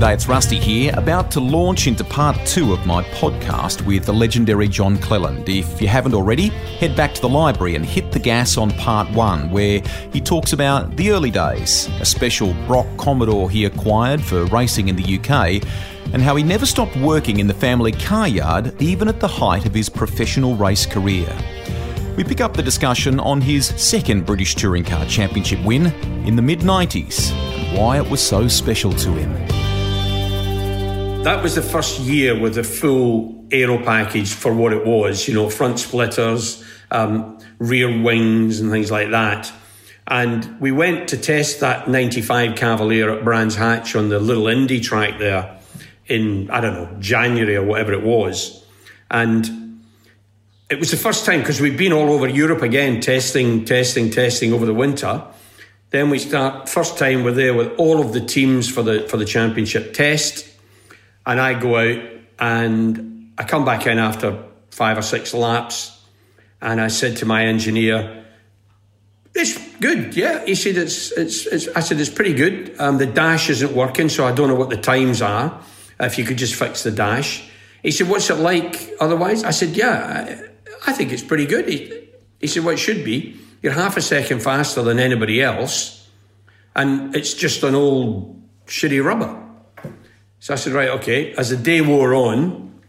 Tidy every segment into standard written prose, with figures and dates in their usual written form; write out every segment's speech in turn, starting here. G'day, it's Rusty here, about to launch into part two of my podcast with the legendary John Cleland. If you haven't already, head back to the library and hit the gas on part one, where he talks about the early days, a special Brock Commodore he acquired for racing in the UK, and how he never stopped working in the family car yard, even at the height of his professional race career. We pick up the discussion on his second British Touring Car Championship win in the mid-90s, and why it was so special to him. That was the first year with the full aero package for what it was, you know, front splitters, rear wings and things like that. And we went to test that 95 Cavalier at Brands Hatch on the little Indy track there in, I don't know, January or whatever it was. And it was the first time, because we'd been all over Europe again, testing over the winter. Then we start, first time we're there with all of the teams for the championship test. And I go out and I come back in after 5 or 6 laps and I said to my engineer, it's good, yeah. He said, it's pretty good. The dash isn't working, so I don't know what the times are. If you could just fix the dash. He said, what's it like otherwise? I said, yeah, I think it's pretty good. He said, well, it should be. You're half a second faster than anybody else and it's just an old shitty rubber. So I said, right, okay. As the day wore on,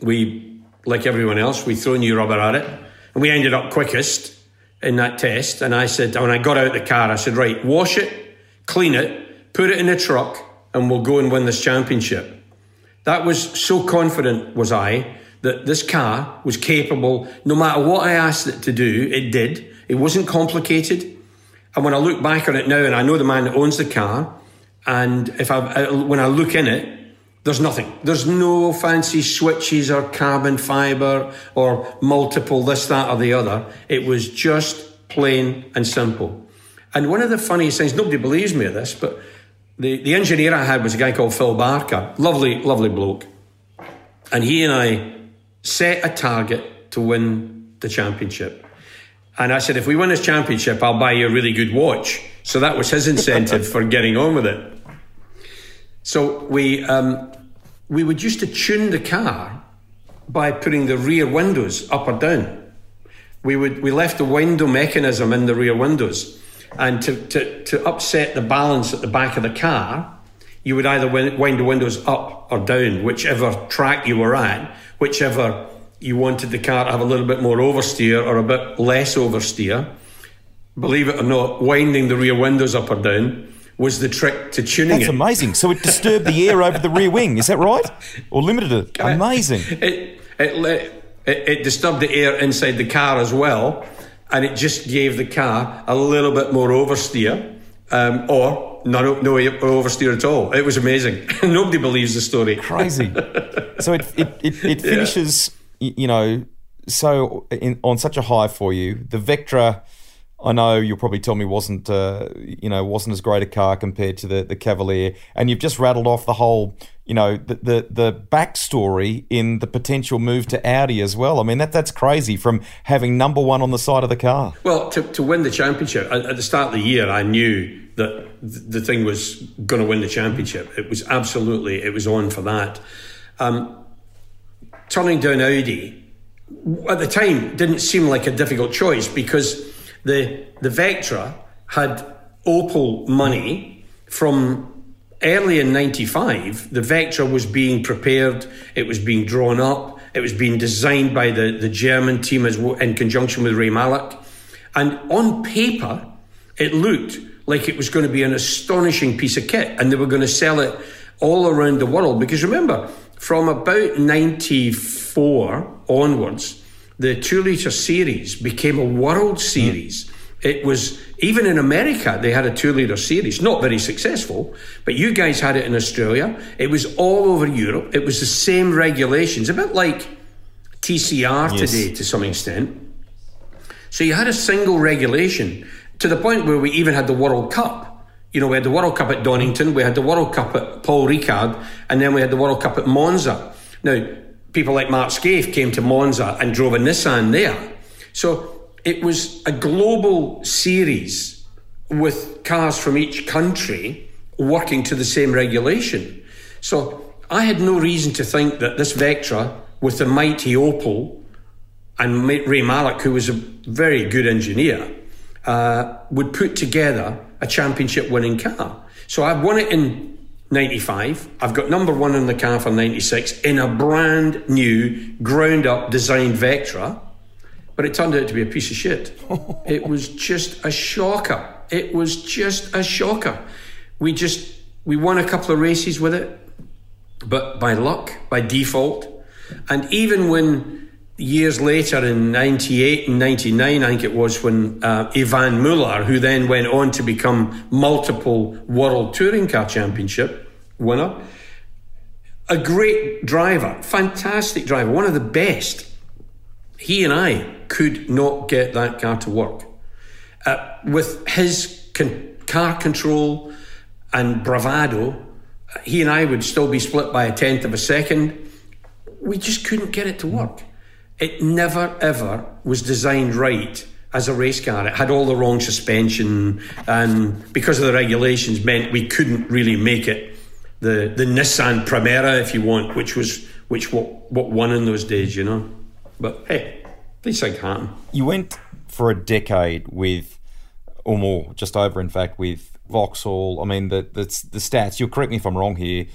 we, like everyone else, we threw new rubber at it. And we ended up quickest in that test. And I said, when I got out of the car, I said, right, wash it, clean it, put it in the truck, and we'll go and win this championship. That was, so confident was I, that this car was capable, no matter what I asked it to do, it did. It wasn't complicated. And when I look back on it now, and I know the man that owns the car, and when I look in it, there's nothing. There's no fancy switches or carbon fibre or multiple this, that or the other. It was just plain and simple. And one of the funniest things, nobody believes me of this, but the engineer I had was a guy called Phil Barker. Lovely, lovely bloke. And he and I set a target to win the championship. And I said, if we win this championship, I'll buy you a really good watch. So that was his incentive for getting on with it. So we would used to tune the car by putting the rear windows up or down. We left the window mechanism in the rear windows. And to upset the balance at the back of the car, you would either wind the windows up or down, whichever track you were at, whichever you wanted the car to have a little bit more oversteer or a bit less oversteer. Believe it or not, winding the rear windows up or down was the trick to tuning it. That's amazing. So it disturbed the air over the rear wing, is that right? Or limited it? Amazing. It disturbed the air inside the car as well, and it just gave the car a little bit more oversteer, or no oversteer at all. It was amazing. Nobody believes the story. Crazy. So it finishes... Yeah. You know, so on such a high for you. The Vectra, I know you'll probably tell me wasn't as great a car compared to the Cavalier, and you've just rattled off the whole, you know, the backstory in the potential move to Audi as well. I mean, that's crazy, from having number one on the side of the car. Well, to win the championship, at the start of the year, I knew that the thing was going to win the championship. It was absolutely, it was on for that. Turning down Audi, at the time, didn't seem like a difficult choice, because the Vectra had Opel money from early in 95. The Vectra was being prepared, it was being drawn up, it was being designed by the German team in conjunction with Ray Mallock. And on paper, it looked like it was going to be an astonishing piece of kit, and they were going to sell it all around the world. Because remember, from about 94 onwards, the 2-litre series became a world series. It was, even in America, they had a 2-litre series. Not very successful, but you guys had it in Australia. It was all over Europe. It was the same regulations, a bit like TCR today to some extent. So you had a single regulation, to the point where we even had the World Cup. You know, we had the World Cup at Donington, we had the World Cup at Paul Ricard, and then we had the World Cup at Monza. Now, people like Mark Skaife came to Monza and drove a Nissan there. So it was a global series with cars from each country working to the same regulation. So I had no reason to think that this Vectra with the mighty Opel and Ray Mallock, who was a very good engineer, would put together a championship-winning car. So I won it in 95. I've got number one in the car for 96 in a brand new, ground-up designed Vectra, but it turned out to be a piece of shit. It was just a shocker. It was just a shocker. We won a couple of races with it, but by luck, by default. And even when years later in 98 and 99, I think it was, when Yvan Muller, who then went on to become multiple World Touring Car Championship winner, a great driver, fantastic driver, one of the best. He and I could not get that car to work. With his car control and bravado, he and I would still be split by a tenth of a second. We just couldn't get it to work. It never, ever was designed right as a race car. It had all the wrong suspension, and because of the regulations meant we couldn't really make it the Nissan Primera, if you want, which won in those days, you know. But hey, these things happen. You went for a decade with, or more, just over in fact, with Vauxhall. I mean, the stats, you'll correct me if I'm wrong here,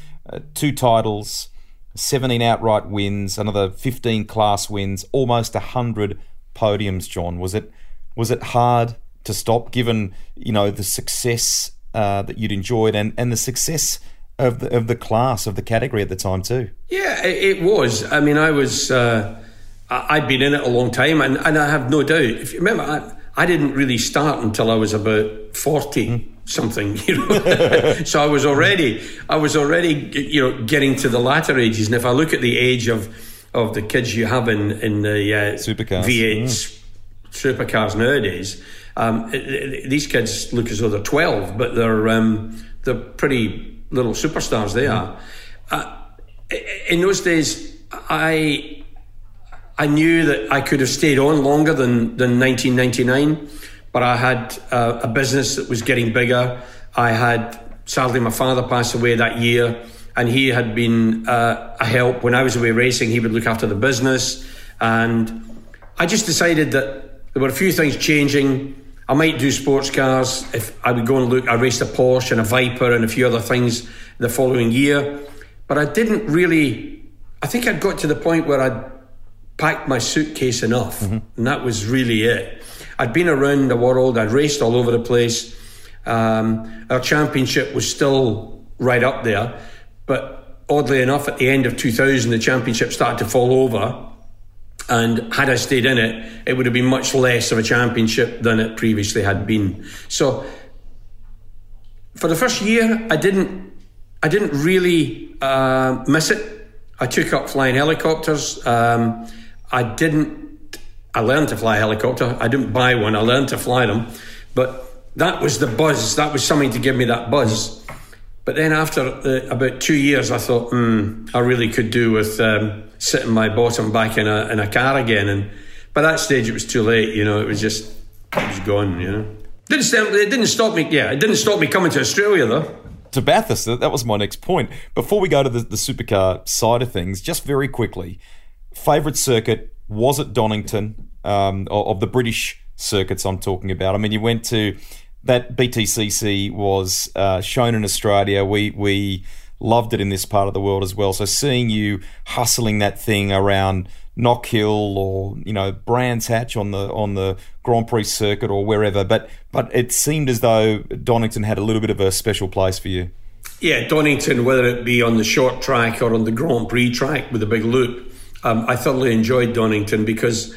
2 titles... 17 outright wins, another 15 class wins, almost 100 podiums, John. Was it hard to stop, given, you know, the success that you'd enjoyed and the success of the class, of the category at the time too? Yeah, it was. I mean, I was I'd been in it a long time, and I have no doubt. If you remember, I didn't really start until I was about 40. Something, you know. So I was already, you know, getting to the latter ages. And if I look at the age of the kids you have in the supercars, V8s, supercars nowadays, these kids look as though they're 12, but they're pretty little superstars. They are. In those days, I knew that I could have stayed on longer than 1999. But I had a business that was getting bigger. I had, sadly, my father passed away that year, and he had been a help. When I was away racing, he would look after the business. And I just decided that there were a few things changing. I might do sports cars. If I would go and look, I raced a Porsche and a Viper and a few other things the following year. But I didn't really, I think I'd got to the point where I'd packed my suitcase enough, and that was really it. I'd been around the world, I'd raced all over the place. Our championship was still right up there, but oddly enough, at the end of 2000, the championship started to fall over, and had I stayed in it, it would have been much less of a championship than it previously had been. So for the first year, I didn't really miss it. I took up flying helicopters. I learned to fly a helicopter. I didn't buy one. I learned to fly them. But that was the buzz. That was something to give me that buzz. But then after about 2 years, I thought, I really could do with sitting my bottom back in a car again. And by that stage, it was too late. You know, it was gone, you know. It didn't stop me coming to Australia, though. To Bathurst, that was my next point. Before we go to the supercar side of things, just very quickly, favourite circuit, was it Donington, of the British circuits I'm talking about? I mean, you went to that BTCC was shown in Australia. We loved it in this part of the world as well. So seeing you hustling that thing around Knock Hill or, you know, Brands Hatch on the Grand Prix circuit or wherever, but it seemed as though Donington had a little bit of a special place for you. Yeah, Donington, whether it be on the short track or on the Grand Prix track with the big loop. I thoroughly enjoyed Donington because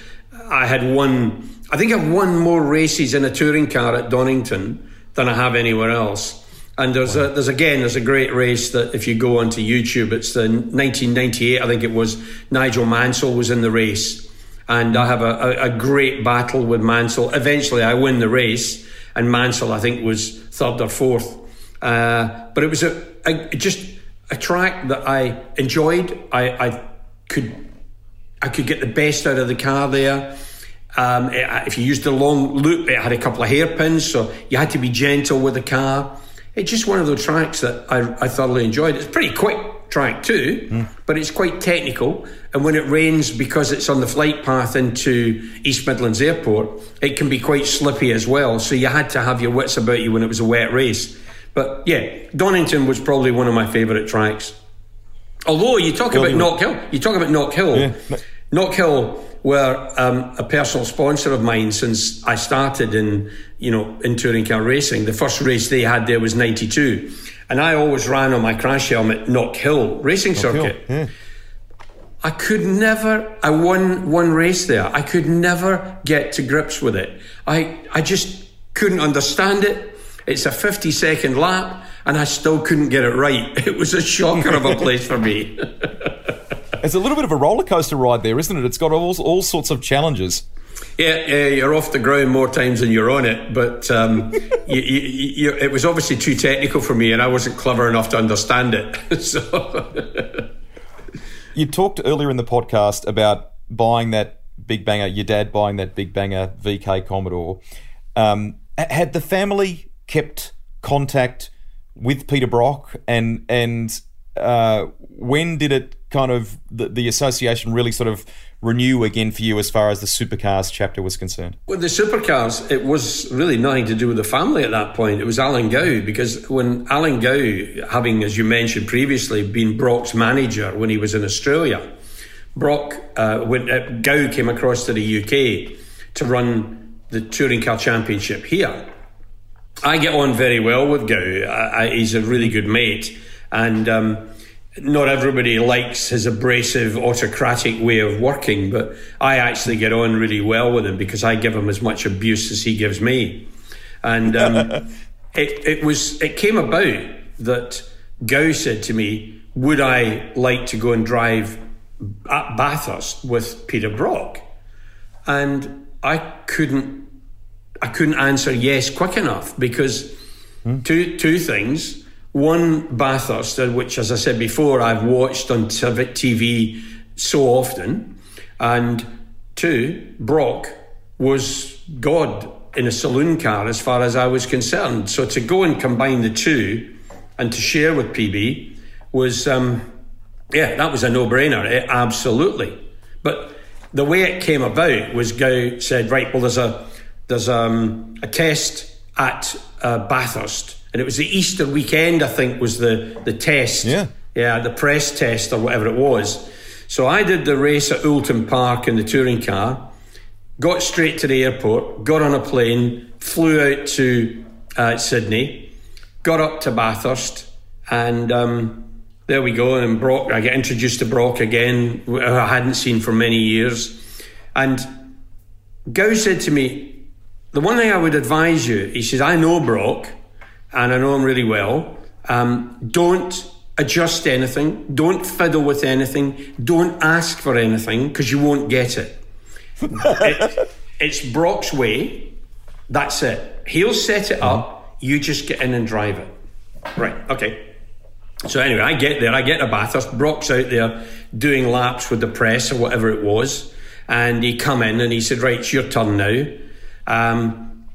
I've won more races in a touring car at Donington than I have anywhere else. And there's a great race that if you go onto YouTube, it's the 1998, I think it was, Nigel Mansell was in the race. And I have a great battle with Mansell. Eventually I win the race, and Mansell I think was third or fourth. But it was just a track that I enjoyed. I could get the best out of the car there. If you used the long loop, it had a couple of hairpins, so you had to be gentle with the car. It's just one of those tracks that I thoroughly enjoyed. It's a pretty quick track too, but it's quite technical. And when it rains, because it's on the flight path into East Midlands Airport, it can be quite slippy as well. So you had to have your wits about you when it was a wet race. But yeah, Donington was probably one of my favourite tracks. Although you talk about Knock Hill, Knock Hill were a personal sponsor of mine since I started in touring car racing. The first race they had there was 92, and I always ran on my crash helmet Knock Hill racing circuit. Yeah. I won one race there. I could never get to grips with it. I just couldn't understand it. It's a 50-second lap, and I still couldn't get it right. It was a shocker of a place for me. It's a little bit of a roller coaster ride there, isn't it? It's got all sorts of challenges. Yeah, you're off the ground more times than you're on it, but it was obviously too technical for me, and I wasn't clever enough to understand it. So, you talked earlier in the podcast about buying that Big Banger, your dad buying that Big Banger VK Commodore. Had the family kept contact with Peter Brock, and when did it kind of the association really sort of renew again for you as far as the supercars chapter was concerned? Well, the supercars, it was really nothing to do with the family at that point. It was Alan Gow, because when Alan Gow, having, as you mentioned previously, been Brock's manager when he was in Australia, Gow came across to the UK to run the Touring Car Championship here. I get on very well with Gow. He's a really good mate, and not everybody likes his abrasive, autocratic way of working, but I actually get on really well with him because I give him as much abuse as he gives me. And it came about that Gow said to me, would I like to go and drive at Bathurst with Peter Brock? And I couldn't answer yes quick enough because two things. One, Bathurst, which, as I said before, I've watched on TV so often. And two, Brock was God in a saloon car as far as I was concerned. So to go and combine the two and to share with PB was, that was a no-brainer, absolutely. But the way it came about was Gow said, right, well, there's a test at Bathurst, and it was the Easter weekend, I think, was the test. Yeah, the press test or whatever it was. So I did the race at Oulton Park in the touring car, got straight to the airport, got on a plane, flew out to Sydney, got up to Bathurst, and there we go. And Brock, I get introduced to Brock again, who I hadn't seen for many years. And Gow said to me, the one thing I would advise you, he says, I know Brock, and I know him really well. Don't adjust anything. Don't fiddle with anything. Don't ask for anything, because you won't get it. It's Brock's way. That's it. He'll set it up. You just get in and drive it. Right, okay. So anyway, I get there. I get to Bathurst. Brock's out there doing laps with the press or whatever it was. And he come in and he said, right, it's your turn now.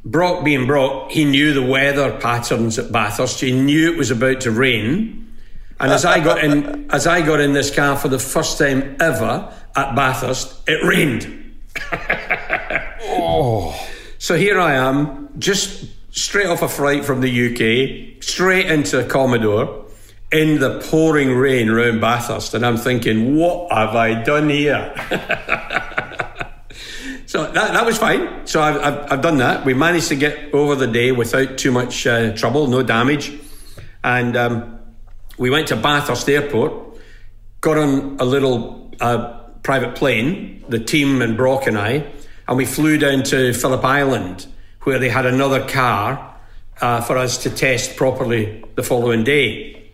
Brock being Brock, he knew the weather patterns at Bathurst. He knew it was about to rain. And as I got in this car for the first time ever at Bathurst, it rained. So here I am, just straight off a flight from the UK, straight into a Commodore in the pouring rain around Bathurst. And I'm thinking, what have I done here? So that was fine. So I've done that. We managed to get over the day without too much trouble, no damage. And we went to Bathurst Airport, got on a little private plane, the team and Brock and I, and we flew down to Phillip Island, where they had another car for us to test properly the following day.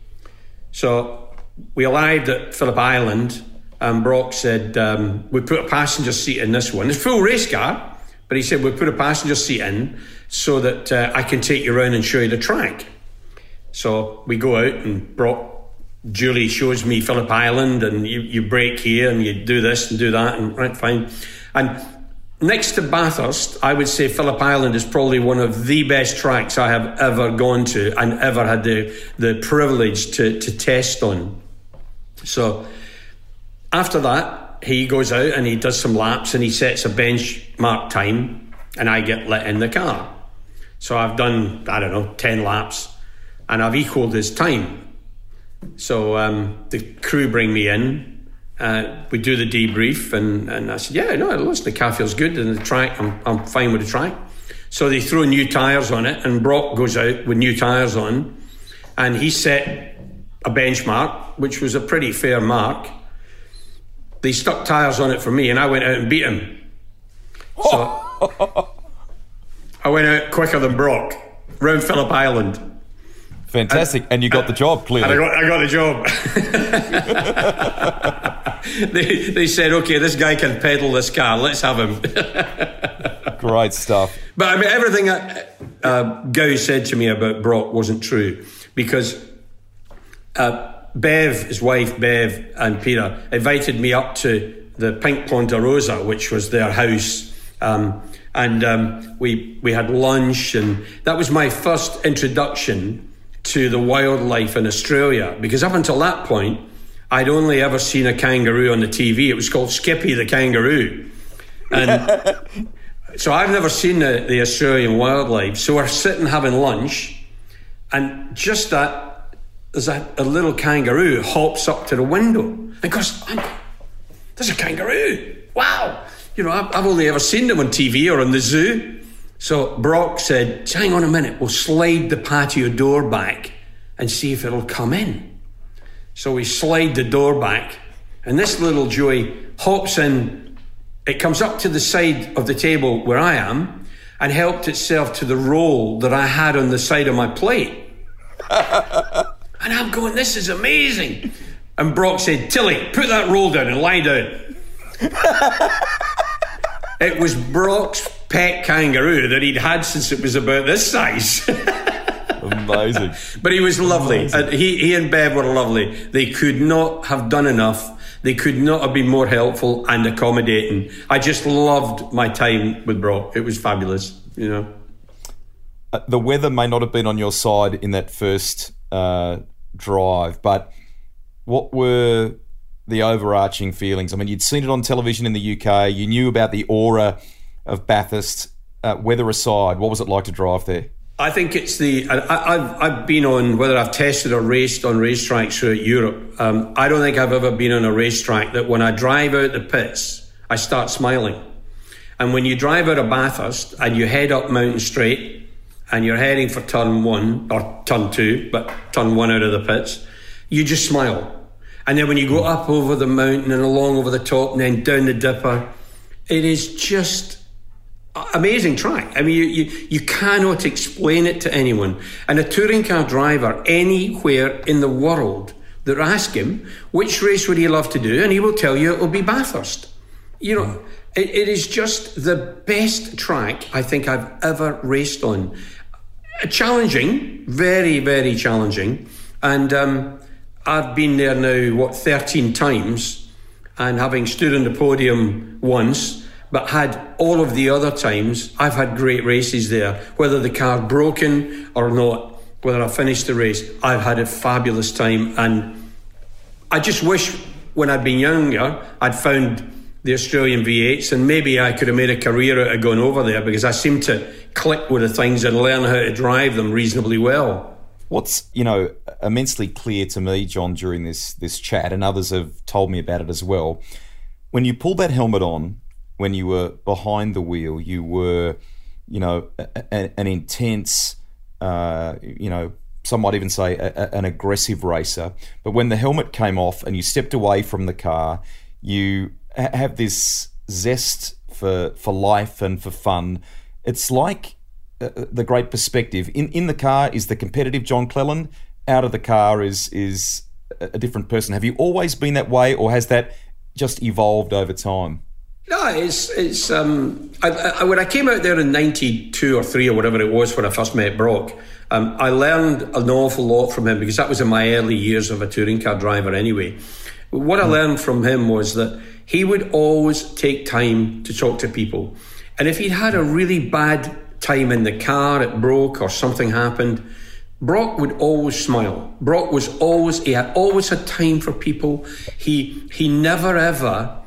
So we arrived at Phillip Island, and Brock said, we put a passenger seat in this one. It's a full race car, but he said, we put a passenger seat in so that I can take you around and show you the track. So we go out and Brock Julie shows me Phillip Island, and you break here and you do this and do that, and right, fine. And next to Bathurst, I would say Phillip Island is probably one of the best tracks I have ever gone to and ever had the privilege to test on. So after that, he goes out and he does some laps and he sets a benchmark time, and I get let in the car. So I've done, 10 laps, and I've equaled his time. So the crew bring me in, we do the debrief, and I said, listen, the car feels good, and the track, I'm fine with the track. So they throw new tyres on it, and Brock goes out with new tyres on, and he set a benchmark, which was a pretty fair mark. They stuck tyres on it for me, and I went out and beat him. So I went out quicker than Brock, round Phillip Island. Fantastic, and you got the job, clearly. I got the job. They said, okay, this guy can pedal this car, let's have him. Great stuff. But I mean, everything Gow said to me about Brock wasn't true, because his wife Bev and Peter invited me up to the Pink Ponderosa, which was their house, and we had lunch, and that was my first introduction to the wildlife in Australia, because up until that point, I'd only ever seen a kangaroo on the TV. It was called Skippy the Kangaroo. And so I've never seen the Australian wildlife. So we're sitting having lunch, and just that, there's a little kangaroo hops up to the window and goes, there's a kangaroo, wow. I've only ever seen them on TV or in the zoo. So Brock said, hang on a minute, we'll slide the patio door back and see if it'll come in. So we slide the door back, and this little joey hops in. It comes up to the side of the table where I am and helped itself to the roll that I had on the side of my plate. And I'm going, this is amazing. And Brock said, Tilly, put that roll down and lie down. It was Brock's pet kangaroo that he'd had since it was about this size. Amazing. But he was lovely. He and Bev were lovely. They could not have done enough. They could not have been more helpful and accommodating. I just loved my time with Brock. It was fabulous, The weather may not have been on your side in that first drive, but what were the overarching feelings? I mean, you'd seen it on television in the UK. You knew about the aura of Bathurst. Weather aside, what was it like to drive there? I think it's I've been on, whether I've tested or raced on racetracks throughout Europe, I don't think I've ever been on a racetrack that when I drive out the pits, I start smiling. And when you drive out of Bathurst and you head up Mountain Straight and you're heading for turn one, or turn two, but turn one out of the pits, you just smile. And then when you go up over the mountain and along over the top and then down the dipper, it is just amazing track. I mean, you cannot explain it to anyone. And a touring car driver anywhere in the world that ask him which race would he love to do, and he will tell you it will be Bathurst. It is just the best track I think I've ever raced on. Challenging, very, very challenging. And I've been there now, 13 times, and having stood on the podium once, but had all of the other times, I've had great races there. Whether the car broken or not, whether I finished the race, I've had a fabulous time. And I just wish when I'd been younger, I'd found the Australian V8s, and maybe I could have made a career out of going over there, because I seem to click with the things and learn how to drive them reasonably well. What's, immensely clear to me, John, during this chat, and others have told me about it as well, when you pulled that helmet on, when you were behind the wheel, you were, an intense, some might even say an aggressive racer. But when the helmet came off and you stepped away from the car, you have this zest for life and for fun. It's like the great perspective. In the car is the competitive John Cleland. Out of the car is a different person. Have you always been that way, or has that just evolved over time? No, it's when I came out there in 92 or 3 or whatever it was when I first met Brock, I learned an awful lot from him because that was in my early years of a touring car driver anyway. What I learned from him was that he would always take time to talk to people. And if he'd had a really bad time in the car, it broke or something happened, Brock would always smile. Brock was always, he had always had time for people. He never ever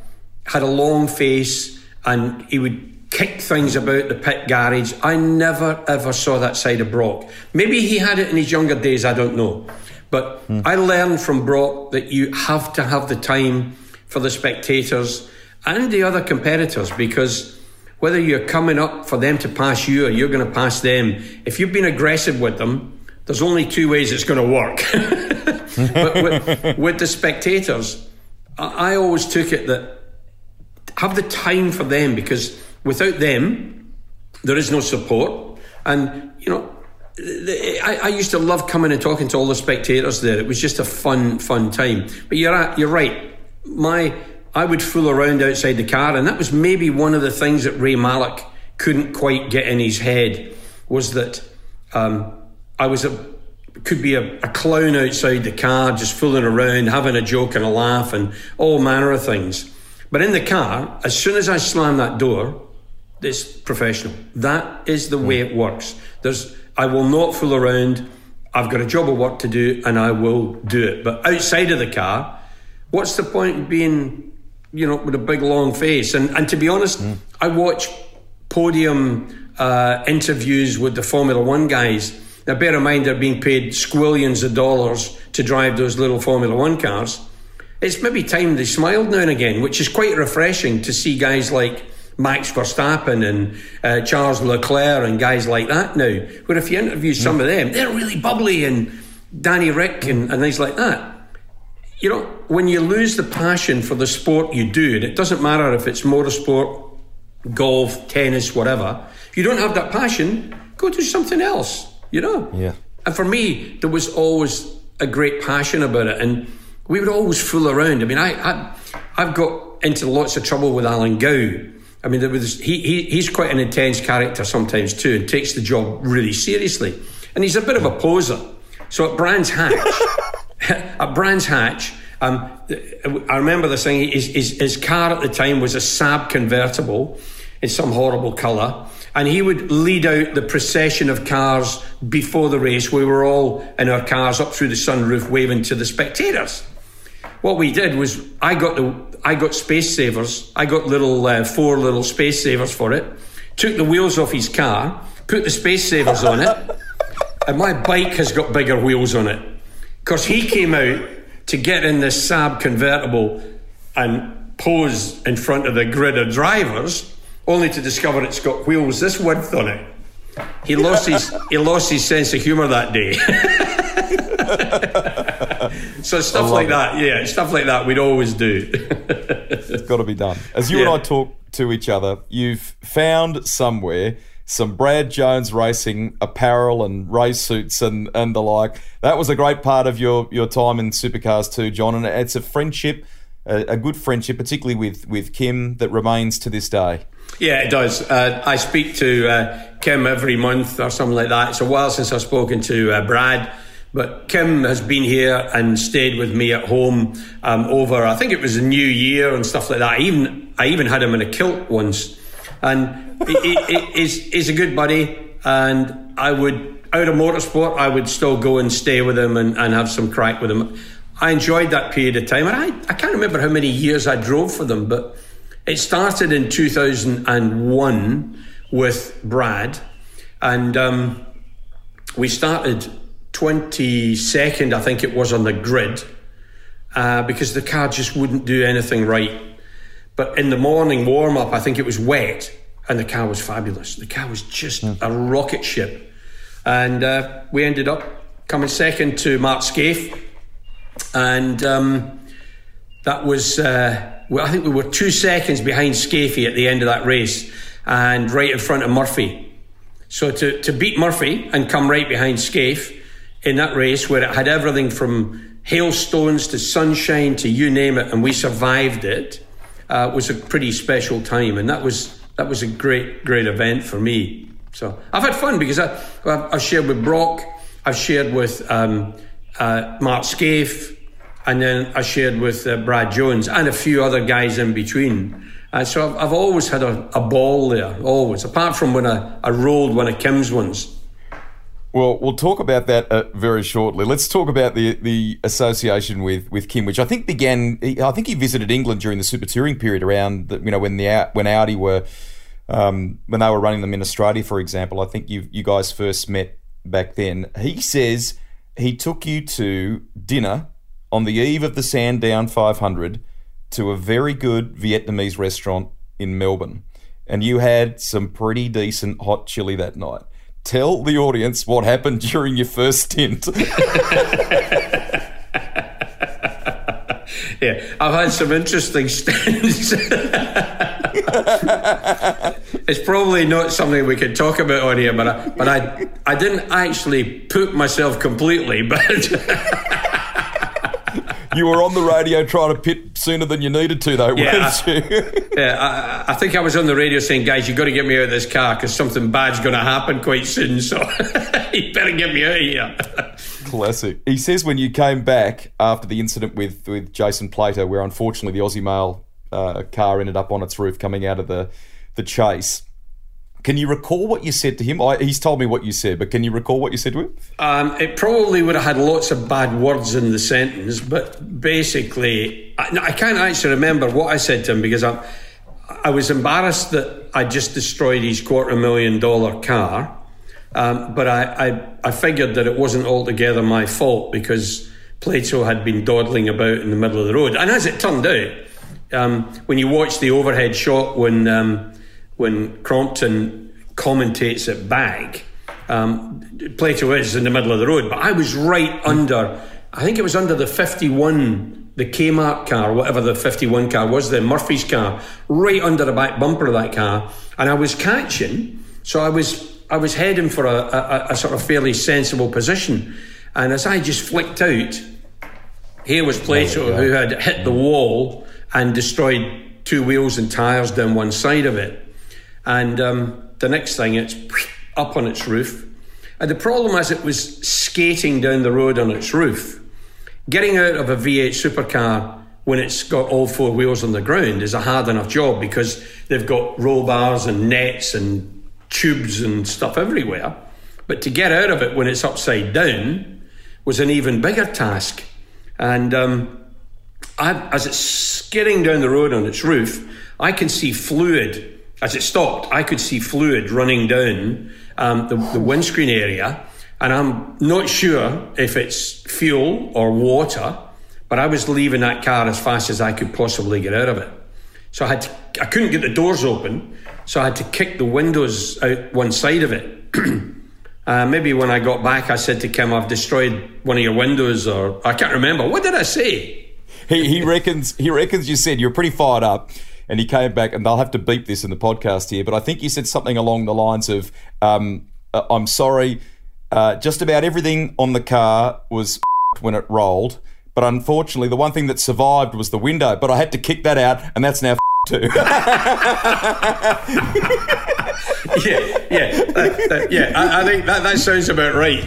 had a long face, and he would kick things about the pit garage. I never ever saw that side of Brock. Maybe he had it in his younger days, I don't know. But I learned from Brock that you have to have the time for the spectators and the other competitors, because whether you're coming up for them to pass you or you're going to pass them, if you've been aggressive with them, there's only two ways it's going to work. But with the spectators, I always took it that have the time for them, because without them, there is no support. And, you know, I used to love coming and talking to all the spectators there. It was just a fun time. But you're right. I would fool around outside the car, and that was maybe one of the things that Ray Mallock couldn't quite get in his head, was that I was could be a clown outside the car, just fooling around, having a joke and a laugh and all manner of things. But in the car, as soon as I slam that door, it's professional. That is the way it works. I will not fool around. I've got a job of work to do, and I will do it. But outside of the car, what's the point in being, you know, with a big long face? And to be honest, I watch podium interviews with the Formula One guys. Now, bear in mind, they're being paid squillions of dollars to drive those little Formula One cars. It's maybe time they smiled now and again, which is quite refreshing to see guys like Max Verstappen and Charles Leclerc and guys like that now, where if you interview some of them, they're really bubbly, and Danny Rick and things like that. You know, when you lose the passion for the sport you do, and it doesn't matter if it's motorsport, golf, tennis, whatever, if you don't have that passion, go do something else, you know? Yeah. And for me, there was always a great passion about it, and we would always fool around. I mean, I've got into lots of trouble with Alan Gow. I mean, there was, he's quite an intense character sometimes too, and takes the job really seriously. And he's a bit of a poser. So at Brands Hatch, I remember this thing, his car at the time was a Saab convertible in some horrible colour, and he would lead out the procession of cars before the race. We were all in our cars up through the sunroof waving to the spectators. What we did was I got space savers. I got little four little space savers for it. Took the wheels off his car, put the space savers on it, and my bike has got bigger wheels on it. Of course, he came out to get in this Saab convertible and pose in front of the grid of drivers, only to discover it's got wheels this width on it. He lost his sense of humour that day. So stuff like that we'd always do. It's got to be done. As you and I talk to each other, you've found somewhere some Brad Jones racing apparel and race suits and the like. That was a great part of your time in Supercars too, John, and it's a friendship, a good friendship, particularly with Kim, that remains to this day. Yeah, it does. I speak to Kim every month or something like that. It's a while since I've spoken to Brad. But Kim has been here and stayed with me at home over, I think it was the New Year and stuff like that. I even had him in a kilt once. And he's a good buddy. And I would, out of motorsport, I would still go and stay with him and have some crack with him. I enjoyed that period of time. And I can't remember how many years I drove for them, but it started in 2001 with Brad. And we started 22nd, I think it was, on the grid, because the car just wouldn't do anything right. But in the morning warm-up, I think it was wet, and the car was fabulous. The car was just a rocket ship. And we ended up coming second to Mark Skaife, and that was, I think we were 2 seconds behind Skaife at the end of that race, and right in front of Murphy. So to beat Murphy and come right behind Skaife, in that race where it had everything from hailstones to sunshine to you name it, and we survived it, was a pretty special time, and that was a great event for me. So I've had fun because I've shared with Brock, I've shared with Mark Skaife, and then I shared with Brad Jones and a few other guys in between. So I've always had a ball there, always, apart from when I rolled one of Kim's ones. Well, we'll talk about that very shortly. Let's talk about the association with Kim, which I think began. I think he visited England during the Super Touring period, around when Audi were when they were running them in Australia, for example. I think you guys first met back then. He says he took you to dinner on the eve of the Sandown 500 to a very good Vietnamese restaurant in Melbourne, and you had some pretty decent hot chili that night. Tell the audience what happened during your first stint. Yeah, I've had some interesting stints. It's probably not something we could talk about on here, but I didn't actually poop myself completely, but... You were on the radio trying to pit sooner than you needed to, though, weren't you? Yeah, I think I was on the radio saying, guys, you've got to get me out of this car because something bad's going to happen quite soon, so you better get me out of here. Classic. He says when you came back after the incident with Jason Plato, where unfortunately the Aussie Mail car ended up on its roof coming out of the chase, can you recall what you said to him? He's told me what you said, but can you recall what you said to him? It probably would have had lots of bad words in the sentence, but basically, I can't actually remember what I said to him because I was embarrassed that I just destroyed his $250,000 car, but I figured that it wasn't altogether my fault because Plato had been dawdling about in the middle of the road. And as it turned out, when you watch the overhead shot when Crompton commentates it back, Plato is in the middle of the road, but I was right under, I think it was under the 51, the Kmart car, whatever the 51 car was, the Murphy's car, right under the back bumper of that car, and I was catching, so I was heading for a sort of fairly sensible position, and as I just flicked out, here was Plato who had hit the wall and destroyed two wheels and tyres down one side of it. And the next thing, it's up on its roof. And the problem is it was skating down the road on its roof. Getting out of a V8 supercar when it's got all four wheels on the ground is a hard enough job because they've got roll bars and nets and tubes and stuff everywhere. But to get out of it when it's upside down was an even bigger task. And as it's skidding down the road on its roof, I can see fluid... As it stopped, I could see fluid running down the windscreen area, and I'm not sure if it's fuel or water, but I was leaving that car as fast as I could possibly get out of it. So I couldn't get the doors open, so I had to kick the windows out one side of it. Maybe when I got back, I said to Kim, I've destroyed one of your windows, or I can't remember. What did I say? He reckons you said you're pretty fired up. And he came back, and they'll have to beep this in the podcast here, but I think you said something along the lines of, I'm sorry, just about everything on the car was when it rolled, but unfortunately the one thing that survived was the window, but I had to kick that out, and that's now too. I think that sounds about right.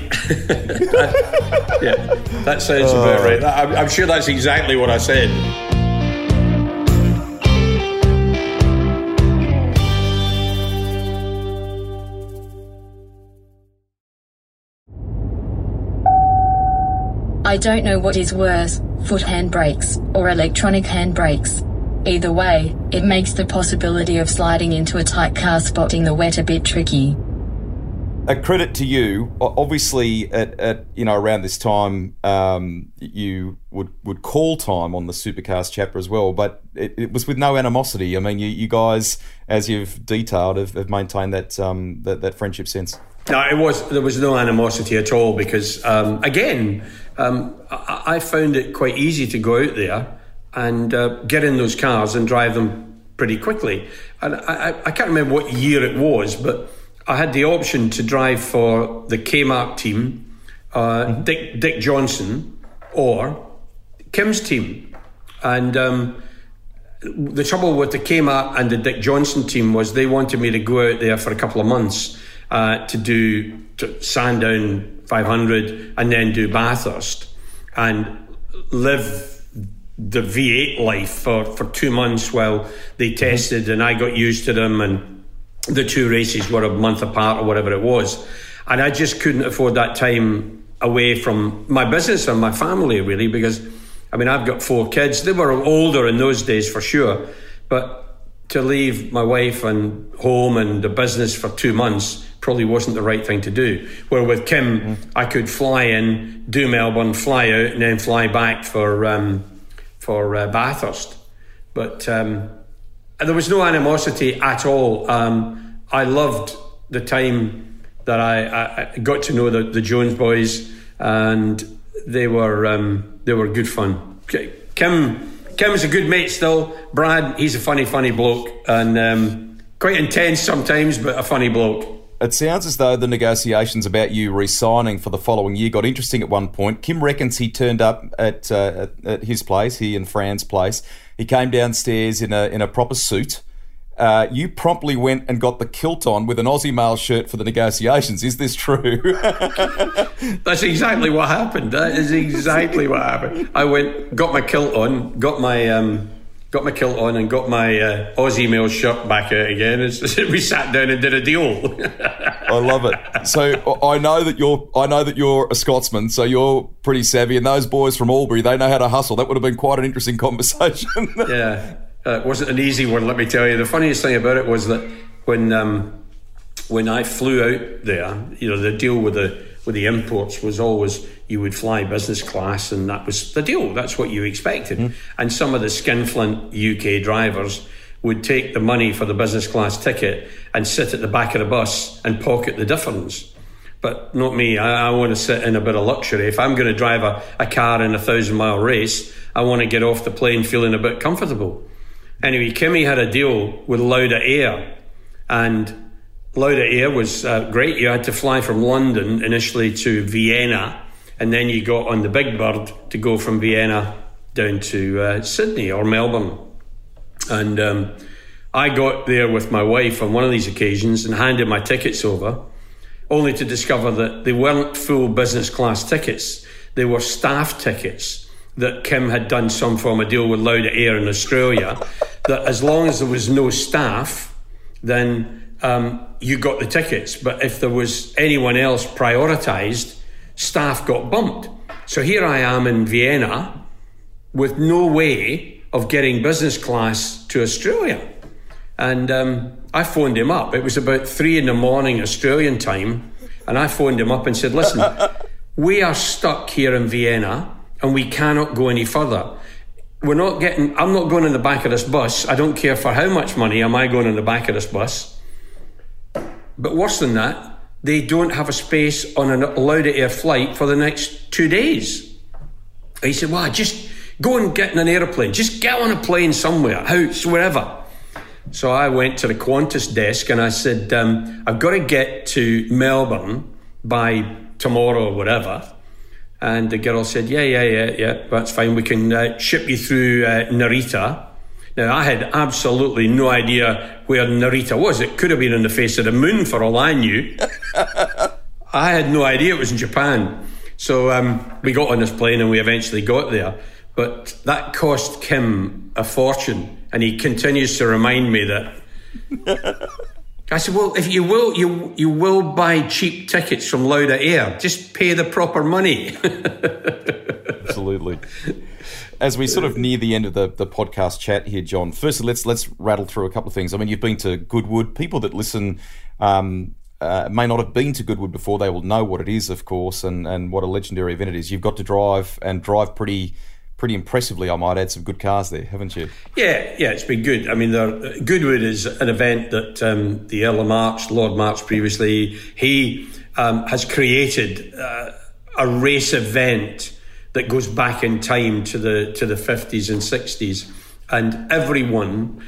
That sounds about right. I'm sure that's exactly what I said. I don't know what is worse, foot handbrakes or electronic handbrakes. Either way, it makes the possibility of sliding into a tight car spotting the wet a bit tricky. A credit to you, obviously at around this time, you would call time on the Supercars chapter as well, but it was with no animosity. I mean, you guys, as you've detailed, have maintained that friendship since. No, there was no animosity at all because, I found it quite easy to go out there and get in those cars and drive them pretty quickly. And I can't remember what year it was, but I had the option to drive for the Kmart team, Dick Johnson, or Kim's team. And the trouble with the Kmart and the Dick Johnson team was they wanted me to go out there for a couple of months to Sandown 500 and then do Bathurst and live the V8 life for 2 months while they tested, and I got used to them, and the two races were a month apart or whatever it was. And I just couldn't afford that time away from my business and my family, really, because, I mean, I've got 4 kids. They were older in those days for sure, but to leave my wife and home and the business for 2 months probably wasn't the right thing to do. Where with Kim, I could fly in, do Melbourne, fly out, and then fly back for Bathurst. But there was no animosity at all. I loved the time that I got to know the Jones boys, and they were good fun. Kim's a good mate still. Brad, he's a funny bloke, and quite intense sometimes, but a funny bloke. It sounds as though the negotiations about you re-signing for the following year got interesting at one point. Kim reckons he turned up at his place, he and Fran's place. He came downstairs in a proper suit. You promptly went and got the kilt on with an Aussie Mail shirt for the negotiations. Is this true? That's exactly what happened. I went, got my kilt on and got my Aussie Mail shirt back out again. We sat down and did a deal. I love it. So I know that you're a Scotsman, so you're pretty savvy. And those boys from Albury, they know how to hustle. That would have been quite an interesting conversation. Yeah, it wasn't an easy one, let me tell you. The funniest thing about it was that when I flew out there, you know, the deal with the imports was always you would fly business class, and that was the deal. That's what you expected. And some of the skinflint UK drivers would take the money for the business class ticket and sit at the back of the bus and pocket the difference. But not me. I want to sit in a bit of luxury. If I'm going to drive a car in a 1,000-mile race, I want to get off the plane feeling a bit comfortable. Anyway, Kimmy had a deal with Lauda Air, and Lauda Air was great. You had to fly from London initially to Vienna, and then you got on the Big Bird to go from Vienna down to Sydney or Melbourne. And I got there with my wife on one of these occasions and handed my tickets over, only to discover that they weren't full business class tickets. They were staff tickets that Kim had done some form of deal with Lauda Air in Australia, that as long as there was no staff, then you got the tickets. But if there was anyone else prioritised, staff got bumped. So here I am in Vienna with no way of getting business class to Australia. And I phoned him up. It was about 3 a.m. Australian time. And I phoned him up and said, listen, we are stuck here in Vienna and we cannot go any further. I'm not going in the back of this bus. I don't care for how much money am I going in the back of this bus. But worse than that, they don't have a space on a Lauda Air flight for the next 2 days. He said, well, just go and get in an aeroplane. Just get on a plane somewhere, house, wherever. So I went to the Qantas desk and I said, I've got to get to Melbourne by tomorrow or whatever. And the girl said, yeah, that's fine. We can ship you through Narita. Now, I had absolutely no idea where Narita was. It could have been in the face of the moon for all I knew. I had no idea it was in Japan. So we got on this plane and we eventually got there. But that cost Kim a fortune. And he continues to remind me that. I said, well, if you will, you will buy cheap tickets from Lauda Air. Just pay the proper money. Absolutely. As we sort of near the end of the podcast chat here, John, firstly, let's rattle through a couple of things. I mean, you've been to Goodwood. People that listen may not have been to Goodwood before. They will know what it is, of course, and what a legendary event it is. You've got to drive pretty impressively, I might add, some good cars there, haven't you? Yeah, it's been good. I mean, Goodwood is an event that the Earl of March, Lord March previously, he has created a race event that goes back in time to the 50s and 60s, and everyone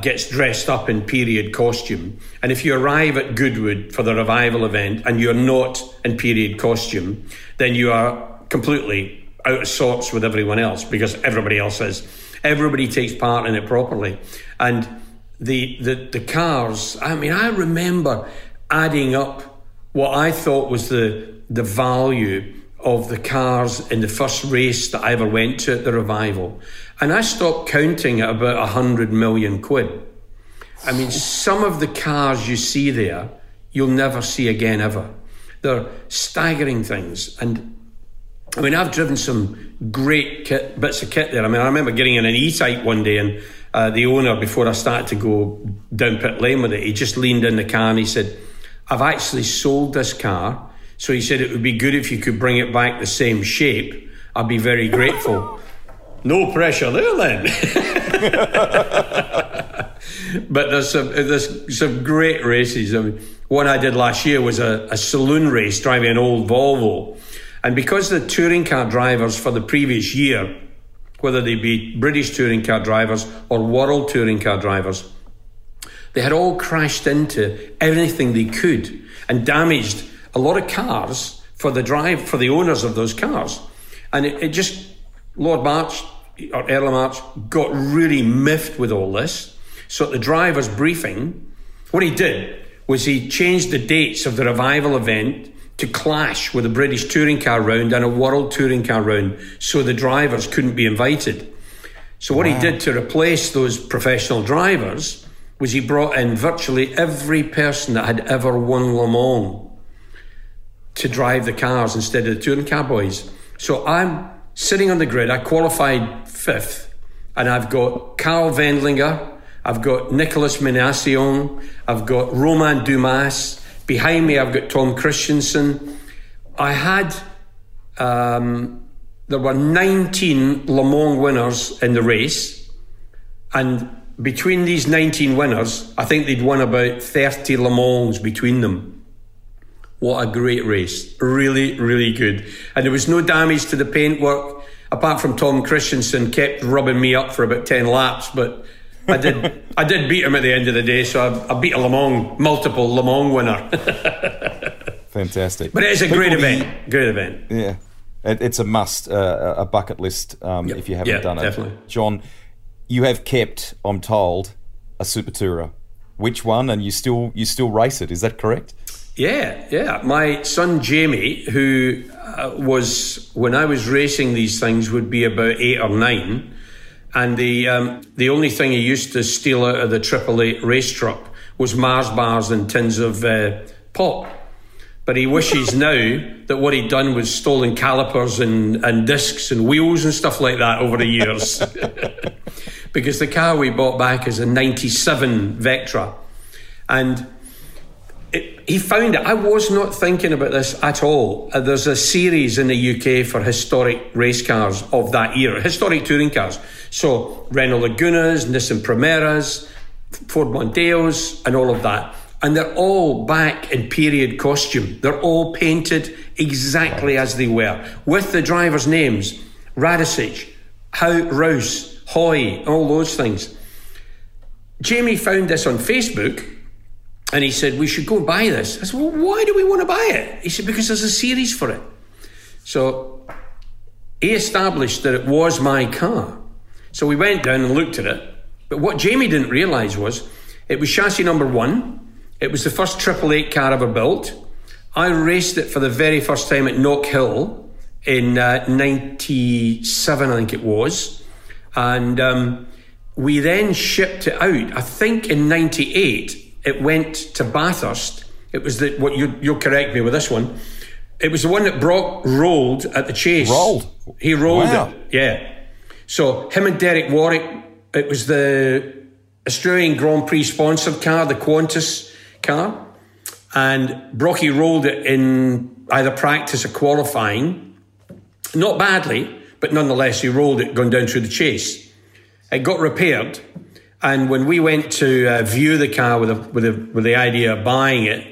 gets dressed up in period costume. And if you arrive at Goodwood for the revival event and you're not in period costume, then you are completely out of sorts with everyone else, because everybody else is. everybody takes part in it properly. And the cars, I mean, I remember adding up what I thought was the value of the cars in the first race that I ever went to at the Revival. And I stopped counting at about 100 million quid. I mean, some of the cars you see there, you'll never see again ever. They're staggering things. And I mean, I've driven some great bits of kit there. I mean, I remember getting in an E-Type one day, and the owner, before I started to go down pit lane with it, he just leaned in the car and he said, "I've actually sold this car. So he said, it would be good if you could bring it back the same shape. I'd be very grateful." No pressure there then. But there's some great races. I mean, one I did last year was a saloon race driving an old Volvo. And because the touring car drivers for the previous year, whether they be British touring car drivers or world touring car drivers, they had all crashed into everything they could and damaged a lot of cars for the owners of those cars. And it just, Lord March, or Earl of March, got really miffed with all this. So at the driver's briefing, what he did was he changed the dates of the Revival event to clash with a British touring car round and a world touring car round, so the drivers couldn't be invited. So what he did to replace those professional drivers was he brought in virtually every person that had ever won Le Mans to drive the cars instead of the touring car boys. So I'm sitting on the grid. I qualified 5th, and I've got Carl Wendlinger, I've got Nicolas Menassian, I've got Romain Dumas. Behind me, I've got Tom Christensen. I had, there were 19 Le Mans winners in the race, and between these 19 winners, I think they'd won about 30 Le Mans between them. What a great race. Really, really good. And there was no damage to the paintwork, apart from Tom Christensen kept rubbing me up for about 10 laps, but I did I did beat him at the end of the day, so I beat a Le Mans, multiple Le Mans winner. Fantastic. But it is a great event. Great event. Yeah. It's a must, a bucket list, if you haven't done it. Definitely. John, you have kept, I'm told, a Super Tourer. Which one? And you still race it, is that correct? Yeah. My son Jamie, who was, when I was racing these things, would be about 8 or 9. And the only thing he used to steal out of the Triple Eight race truck was Mars bars and tins of pop. But he wishes now that what he'd done was stolen calipers and discs and wheels and stuff like that over the years. Because the car we bought back is a 97 Vectra. And he found it. I was not thinking about this at all. There's a series in the UK for historic race cars of that era, historic touring cars. So Renault Lagunas, Nissan Primeras, Ford Mondeos, and all of that. And they're all back in period costume. They're all painted exactly as they were, with the drivers' names, Radisic, Rouse, Hoy, all those things. Jamie found this on Facebook, and he said, "We should go buy this." I said, "Well, why do we want to buy it?" He said, "Because there's a series for it." So he established that it was my car. So we went down and looked at it. But what Jamie didn't realise was it was chassis number 1. It was the first Triple Eight car ever built. I raced it for the very first time at Knock Hill in 97, I think it was. And we then shipped it out, I think in 98. It went to Bathurst. It was the, what you'll correct me with this one. It was the one that Brock rolled at the chase. He rolled it. Yeah. So him and Derek Warwick. It was the Australian Grand Prix sponsored car, the Qantas car, and Brocky rolled it in either practice or qualifying. Not badly, but nonetheless, he rolled it going down through the chase. It got repaired. And when we went to view the car with the idea of buying it,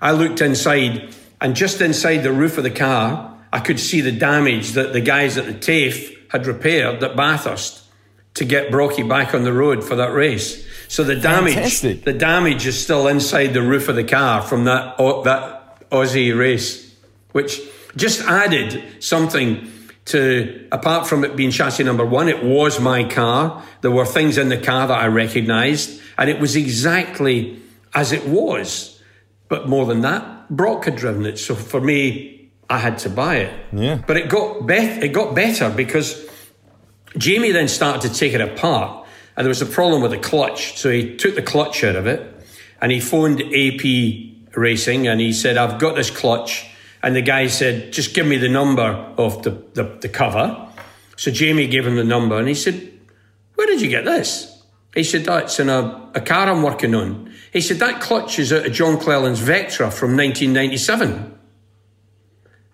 I looked inside, and just inside the roof of the car, I could see the damage that the guys at the TAFE had repaired at Bathurst to get Brocky back on the road for that race. So the damage, Fantastic. The damage is still inside the roof of the car from that Aussie race, which just added something to, apart from it being chassis number one, it was my car. There were things in the car that I recognised, and it was exactly as it was. But more than that, Brock had driven it. So for me, I had to buy it. Yeah. But it got better because Jamie then started to take it apart, and there was a problem with the clutch. So he took the clutch out of it, and he phoned AP Racing, and he said, I've got this clutch. And the guy said, just give me the number of the cover. So Jamie gave him the number, and he said, where did you get this? He said, that's in a car I'm working on. He said, that clutch is out of John Cleland's Vectra from 1997.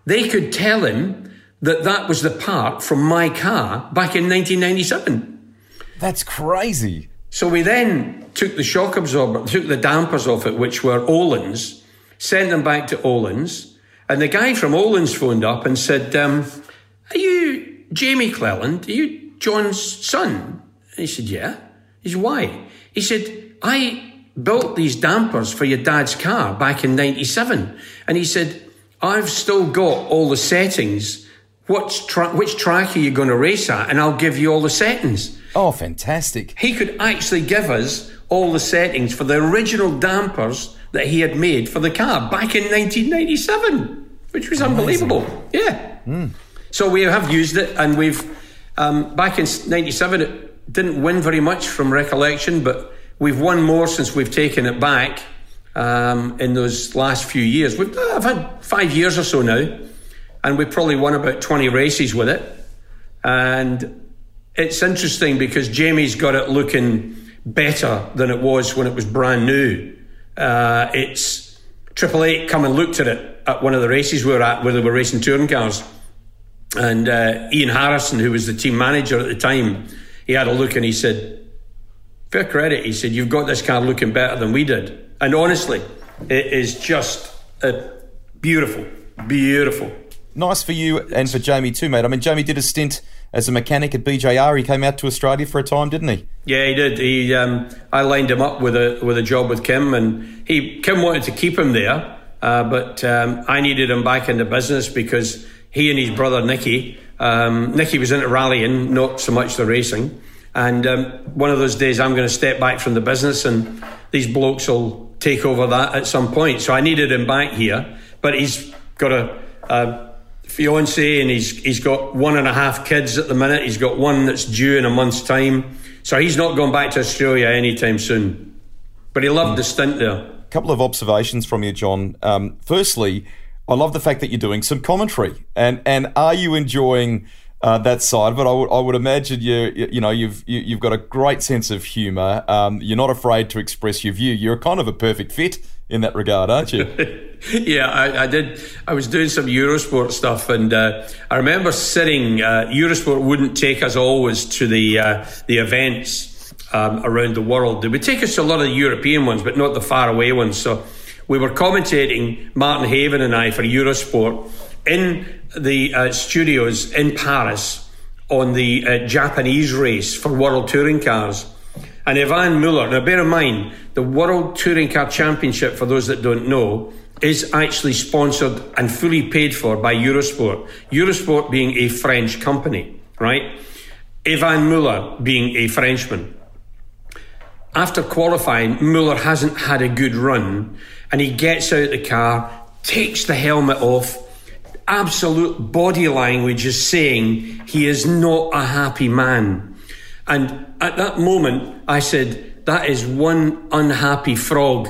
They could tell him that that was the part from my car back in 1997. That's crazy. So we then took the shock absorber, took the dampers off it, which were Ohlins, sent them back to Ohlins. And the guy from Ohlins phoned up and said, are you Jamie Cleland? Are you John's son? And he said, yeah. He said, why? He said, I built these dampers for your dad's car back in 97. And he said, I've still got all the settings. Which track are you going to race at? And I'll give you all the settings. Oh, fantastic. He could actually give us all the settings for the original dampers that he had made for the car back in 1997, which was unbelievable. Amazing. Yeah. Mm. So we have used it, and we've, back in 97, it didn't win very much from recollection, but we've won more since we've taken it back in those last few years. I've had 5 years or so now, and we've probably won about 20 races with it. And it's interesting because Jamie's got it looking better than it was when it was brand new. It's Triple Eight come and looked at it at one of the races we were at where they were racing touring cars, and Ian Harrison, who was the team manager at the time, he had a look and he said, fair credit, he said, you've got this car looking better than we did. And honestly, it is just beautiful. Nice for you and for Jamie too, mate. I mean, Jamie did a stint as a mechanic at BJR. He came out to Australia for a time, didn't he? Yeah, he did. He, I lined him up with a job with Kim, and Kim wanted to keep him there, but I needed him back in the business because he and his brother Nicky was into rallying, not so much the racing. And one of those days, I'm going to step back from the business, and these blokes will take over that at some point. So I needed him back here, but he's got a fiance, and he's got 1.5 kids at the minute. He's got one that's due in a month's time, so he's not going back to Australia anytime soon, but he loved the stint there. A couple of observations from you, John. Firstly, I love the fact that you're doing some commentary, and are you enjoying that side? But I would imagine you've got a great sense of humour. You're not afraid to express your view. You're kind of a perfect fit in that regard, aren't you? Yeah, I did. I was doing some Eurosport stuff, and I remember sitting. Eurosport wouldn't take us always to the events around the world. They would take us to a lot of the European ones, but not the far away ones. So we were commentating, Martin Haven and I, for Eurosport in the studios in Paris on the Japanese race for World Touring Cars. And Yvan Muller, now bear in mind, the World Touring Car Championship, for those that don't know, is actually sponsored and fully paid for by Eurosport. Eurosport being a French company, right? Yvan Muller being a Frenchman. After qualifying, Muller hasn't had a good run, and he gets out the car, takes the helmet off, absolute body language is saying he is not a happy man. And at that moment, I said, that is one unhappy frog.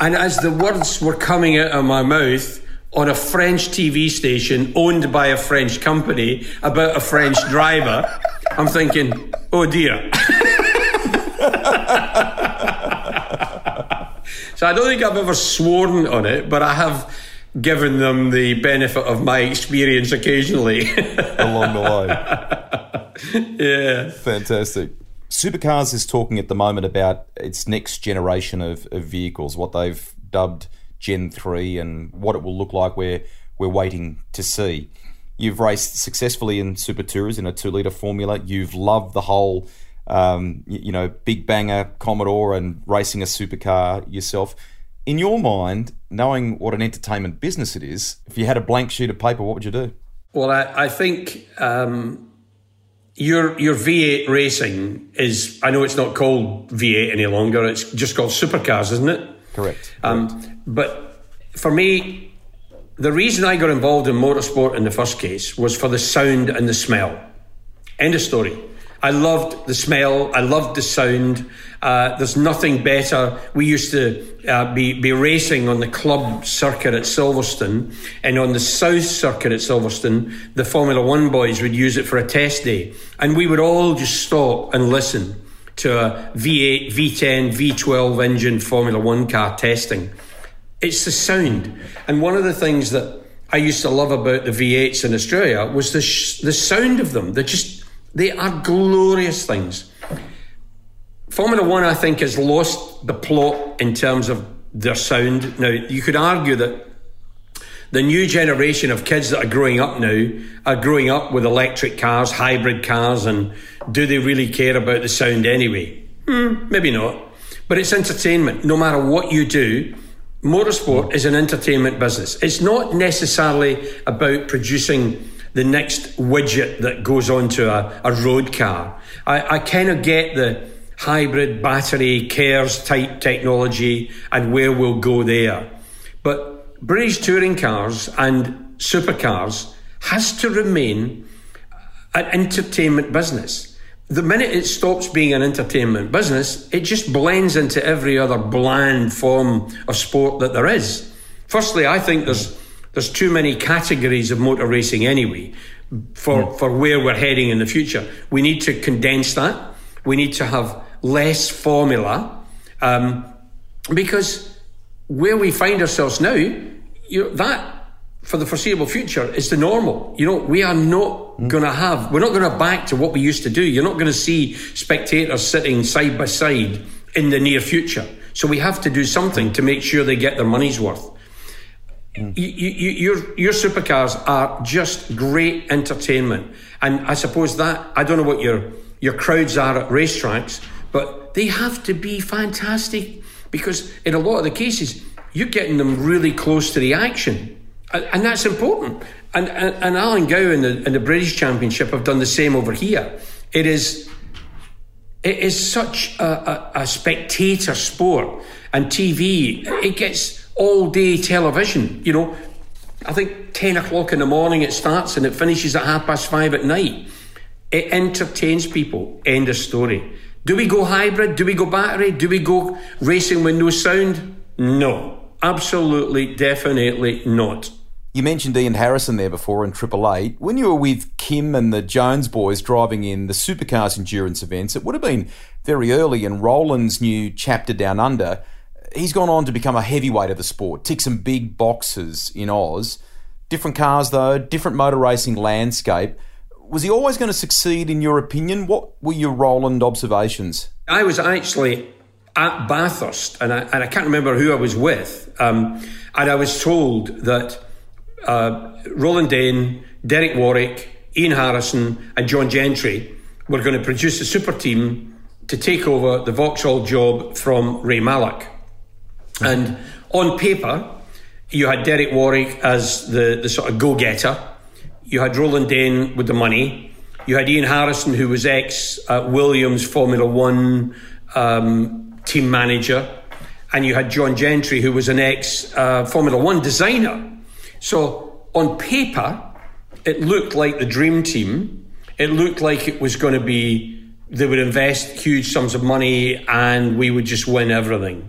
And as the words were coming out of my mouth on a French TV station owned by a French company about a French driver, I'm thinking, oh dear. So I don't think I've ever sworn on it, but I have given them the benefit of my experience occasionally. Along the line. Yeah. Fantastic. Supercars is talking at the moment about its next generation of vehicles, what they've dubbed Gen 3 and what it will look like. We're waiting to see. You've raced successfully in Super Touras in a 2-litre formula. You've loved the whole big banger Commodore and racing a supercar yourself. In your mind, knowing what an entertainment business it is, if you had a blank sheet of paper, what would you do? Well, I think your V8 racing is, I know it's not called V8 any longer, it's just called supercars, isn't it? Correct. But for me, the reason I got involved in motorsport in the first case was for the sound and the smell. End of story. I loved the smell. I loved the sound. There's nothing better. We used to be racing on the club circuit at Silverstone, and on the south circuit at Silverstone, the Formula One boys would use it for a test day. And we would all just stop and listen to a V8, V10, V12 engine Formula One car testing. It's the sound. And one of the things that I used to love about the V8s in Australia was the sound of them. They are glorious things. Formula One, I think, has lost the plot in terms of their sound. Now, you could argue that the new generation of kids that are growing up now are growing up with electric cars, hybrid cars, and do they really care about the sound anyway? Maybe not. But it's entertainment. No matter what you do, motorsport is an entertainment business. It's not necessarily about producing the next widget that goes onto a road car. I kind of get the hybrid battery cares type technology and where we'll go there. But British touring cars and supercars has to remain an entertainment business. The minute it stops being an entertainment business, it just blends into every other bland form of sport that there is. Firstly, I think there's too many categories of motor racing anyway for where we're heading in the future. We need to condense that. We need to have less formula because where we find ourselves now, that for the foreseeable future is the normal. We are not going to have, we're not going to back to what we used to do. You're not going to see spectators sitting side by side in the near future. So we have to do something to make sure they get their money's worth. Your supercars are just great entertainment, and I suppose that I don't know what your crowds are at racetracks, but they have to be fantastic because in a lot of the cases you're getting them really close to the action, and that's important. And Alan Gow in the British Championship have done the same over here. It is such a spectator sport, and TV it gets. All day television, I think 10 o'clock in the morning it starts and it finishes at 5:30 at night. It entertains people. End of story. Do we go hybrid? Do we go battery? Do we go racing with no sound? No. Absolutely, definitely not. You mentioned Ian Harrison there before in Triple Eight. When you were with Kim and the Jones boys driving in the Supercars Endurance events, it would have been very early in Roland's new chapter down under. He's gone on to become a heavyweight of the sport, tick some big boxes in Oz. Different cars, though, different motor racing landscape. Was he always going to succeed, in your opinion? What were your Roland observations? I was actually at Bathurst, and I can't remember who I was with, and I was told that Roland Dane, Derek Warwick, Ian Harrison and John Gentry were going to produce a super team to take over the Vauxhall job from Ray Mallock. And on paper, you had Derek Warwick as the sort of go-getter. You had Roland Dane with the money. You had Ian Harrison, who was ex-Williams Formula One team manager. And you had John Gentry, who was an ex-Formula One designer. So on paper, it looked like the dream team. It looked like it was going to be, they would invest huge sums of money and we would just win everything.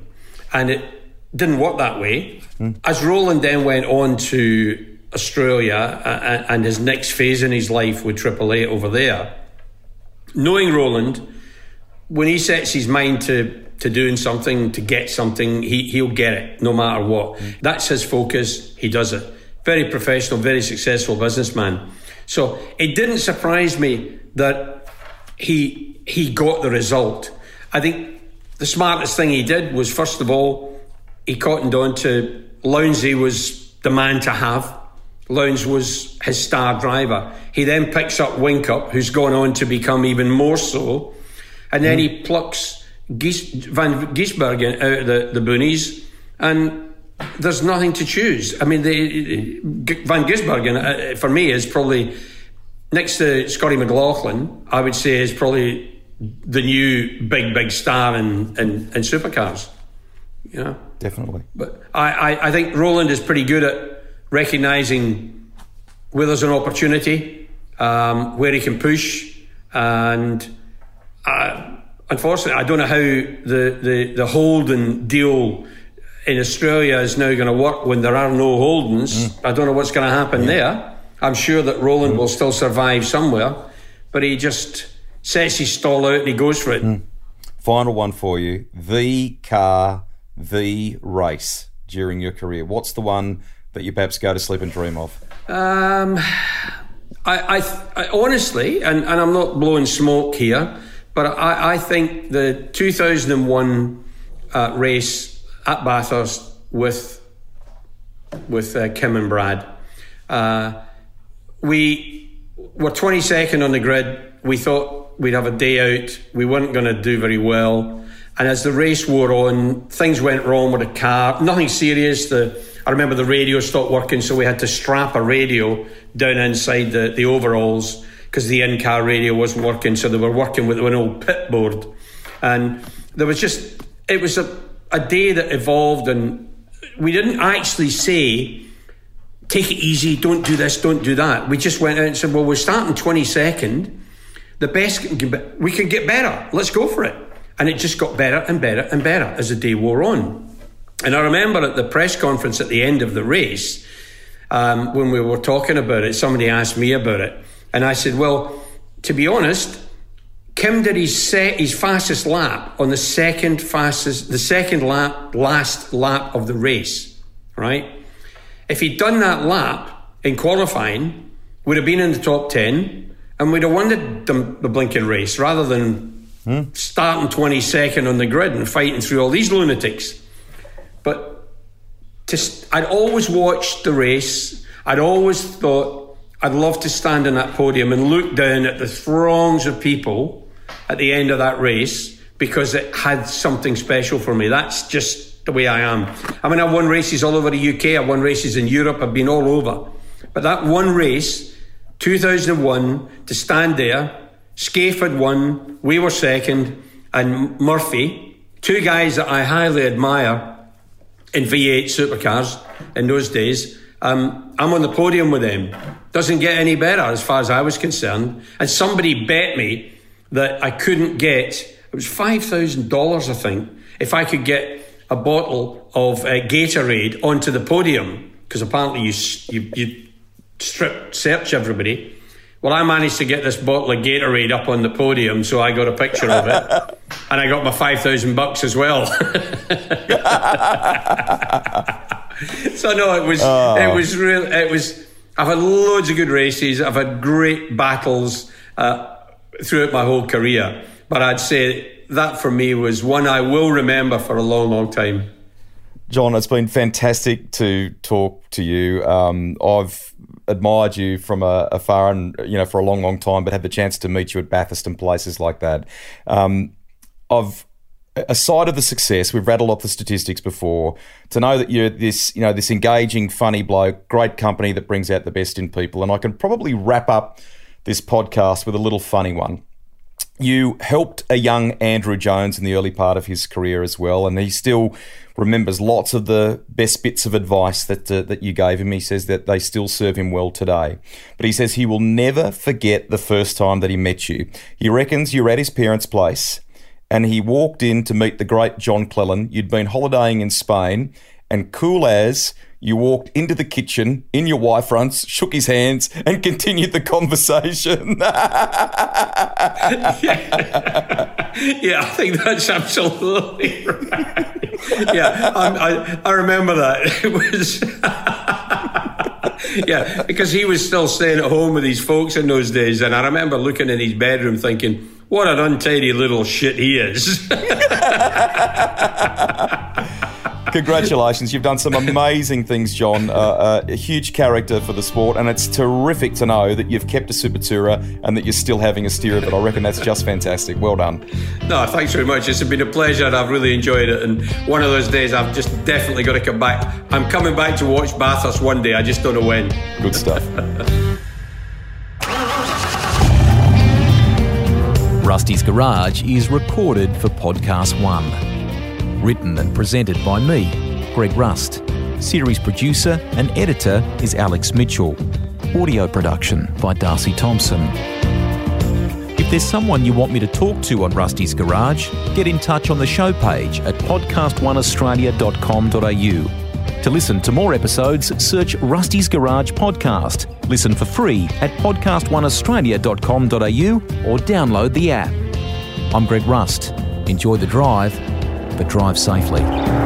And it didn't work that way. As Roland then went on to Australia and his next phase in his life with Triple Eight over there, knowing Roland, when he sets his mind to doing something, to get something, he'll get it no matter what. That's his focus. He does it. Very professional, very successful businessman. So it didn't surprise me that he got the result. I think the smartest thing he did was, first of all, he cottoned on to Lounsey was the man to have. Lowndes was his star driver. He then picks up Winkup, who's gone on to become even more so. And then he plucks Van Gisbergen out of the boonies and there's nothing to choose. I mean, Van Gisbergen, for me, is probably, next to Scotty McLaughlin, I would say is probably the new big star in supercars. You know? Definitely. But I think Roland is pretty good at recognising where there's an opportunity, where he can push, and unfortunately I don't know how the Holden deal in Australia is now going to work when there are no Holdens. I don't know what's going to happen there. I'm sure that Roland will still survive somewhere, but he just sets his stall out and he goes for it. Final one for you. The car, the race during your career. What's the one that you perhaps go to sleep and dream of? I honestly, and I'm not blowing smoke here, but I think the 2001 race at Bathurst with Kim and Brad. We were 22nd on the grid. We thought we'd have a day out. We weren't going to do very well. And as the race wore on, things went wrong with the car. Nothing serious. I remember the radio stopped working, so we had to strap a radio down inside the overalls because the in-car radio wasn't working. So they were working with an old pit board. And there was just... It was a day that evolved, and we didn't actually say, take it easy, don't do this, don't do that. We just went out and said, well, we're starting 22nd. The best we can get better. Let's go for it. And it just got better and better and better as the day wore on. And I remember at the press conference at the end of the race, when we were talking about it, somebody asked me about it. And I said, well, to be honest, Kim did his fastest lap on the second last lap of the race, right? If he'd done that lap in qualifying, would have been in the top 10 and we'd have won the blinking race rather than starting 22nd on the grid and fighting through all these lunatics. But I'd always watched the race. I'd always thought I'd love to stand on that podium and look down at the throngs of people at the end of that race, because it had something special for me. That's just the way I am. I mean, I've won races all over the UK, I've won races in Europe, I've been all over. But that one race, 2001, to stand there, Skaife had won, we were second, and Murphy, two guys that I highly admire in V8 supercars in those days, I'm on the podium with them. Doesn't get any better as far as I was concerned. And somebody bet me that I couldn't get, it was $5,000, I think, if I could get a bottle of Gatorade onto the podium, because apparently you strip search everybody. Well, I managed to get this bottle of Gatorade up on the podium, so I got a picture of it, and I got my $5,000 as well. So no, it was real. I've had loads of good races. I've had great battles throughout my whole career, but I'd say that for me was one I will remember for a long, long time. John, it's been fantastic to talk to you. I've admired you from afar, and for a long, long time, but had the chance to meet you at Bathurst and places like that. Aside of the success, we've rattled off the statistics before. To know that you're this engaging, funny bloke, great company that brings out the best in people, and I can probably wrap up this podcast with a little funny one. You helped a young Andrew Jones in the early part of his career as well, and he still remembers lots of the best bits of advice that you gave him. He says that they still serve him well today. But he says he will never forget the first time that he met you. He reckons you were at his parents' place, and he walked in to meet the great John Cleland. You'd been holidaying in Spain, and cool as... you walked into the kitchen in your wife fronts, shook his hands, and continued the conversation. Yeah, I think that's absolutely right. Yeah, I remember that. It was yeah, because he was still staying at home with his folks in those days, and I remember looking in his bedroom thinking, what an untidy little shit he is. Congratulations. You've done some amazing things, John. A huge character for the sport, and it's terrific to know that you've kept a Super Tourer and that you're still having a steerer, but I reckon that's just fantastic. Well done. No, thanks very much. It's been a pleasure. I've really enjoyed it, and one of those days I've just definitely got to come back. I'm coming back to watch Bathurst one day. I just don't know when. Good stuff. Rusty's Garage is recorded for Podcast One. Written and presented by me, Greg Rust. Series producer and editor is Alex Mitchell. Audio production by Darcy Thompson. If there's someone you want me to talk to on Rusty's Garage, get in touch on the show page at podcastoneaustralia.com.au. To listen to more episodes, search Rusty's Garage Podcast. Listen for free at podcastoneaustralia.com.au or download the app. I'm Greg Rust. Enjoy the drive, but drive safely.